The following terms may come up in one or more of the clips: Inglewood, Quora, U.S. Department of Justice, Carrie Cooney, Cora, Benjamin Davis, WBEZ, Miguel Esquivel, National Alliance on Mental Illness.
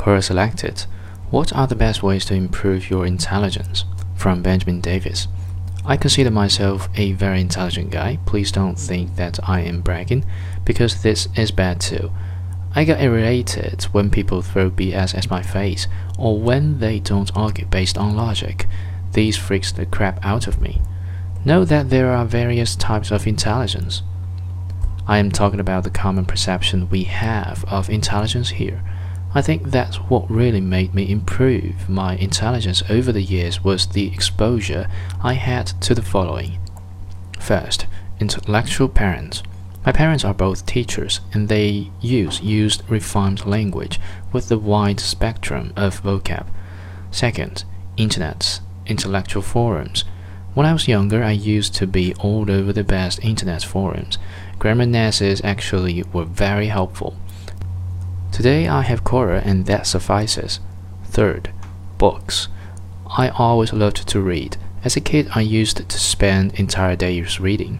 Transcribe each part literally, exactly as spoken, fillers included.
Cora selected What are the best ways to improve your intelligence? From Benjamin Davis. I consider myself a very intelligent guy. Please don't think that I am bragging, because this is bad too. I get irritated when people throw B S at my face, or when they don't argue based on logic. These freaks the crap out of me. Know that there are various types of intelligence. I am talking about the common perception we have of intelligence here. I think that's what really made me improve my intelligence over the years was the exposure I had to the following. First, intellectual parents. My parents are both teachers, and they use used refined language with a wide spectrum of vocab. Second, internet, intellectual forums. When I was younger, I used to be all over the best internet forums. Grammar Nazis actually were very helpful. Today I have Quora, and that suffices. Third, books. I always loved to read. As a kid, I used to spend entire days reading.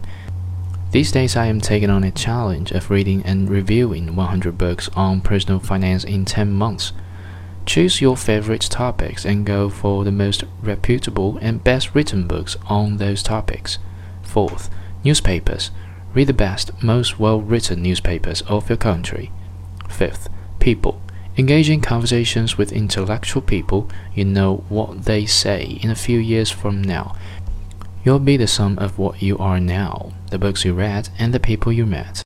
These days I am taking on a challenge of reading and reviewing one hundred books on personal finance in ten months. Choose your favorite topics and go for the most reputable and best written books on those topics. Fourth, newspapers. Read the best, most well-written newspapers of your country. Fifth, people. Engage in conversations with intellectual people. You know what they say in a few years from now. You'll be the sum of what you are now, the books you read, and the people you met.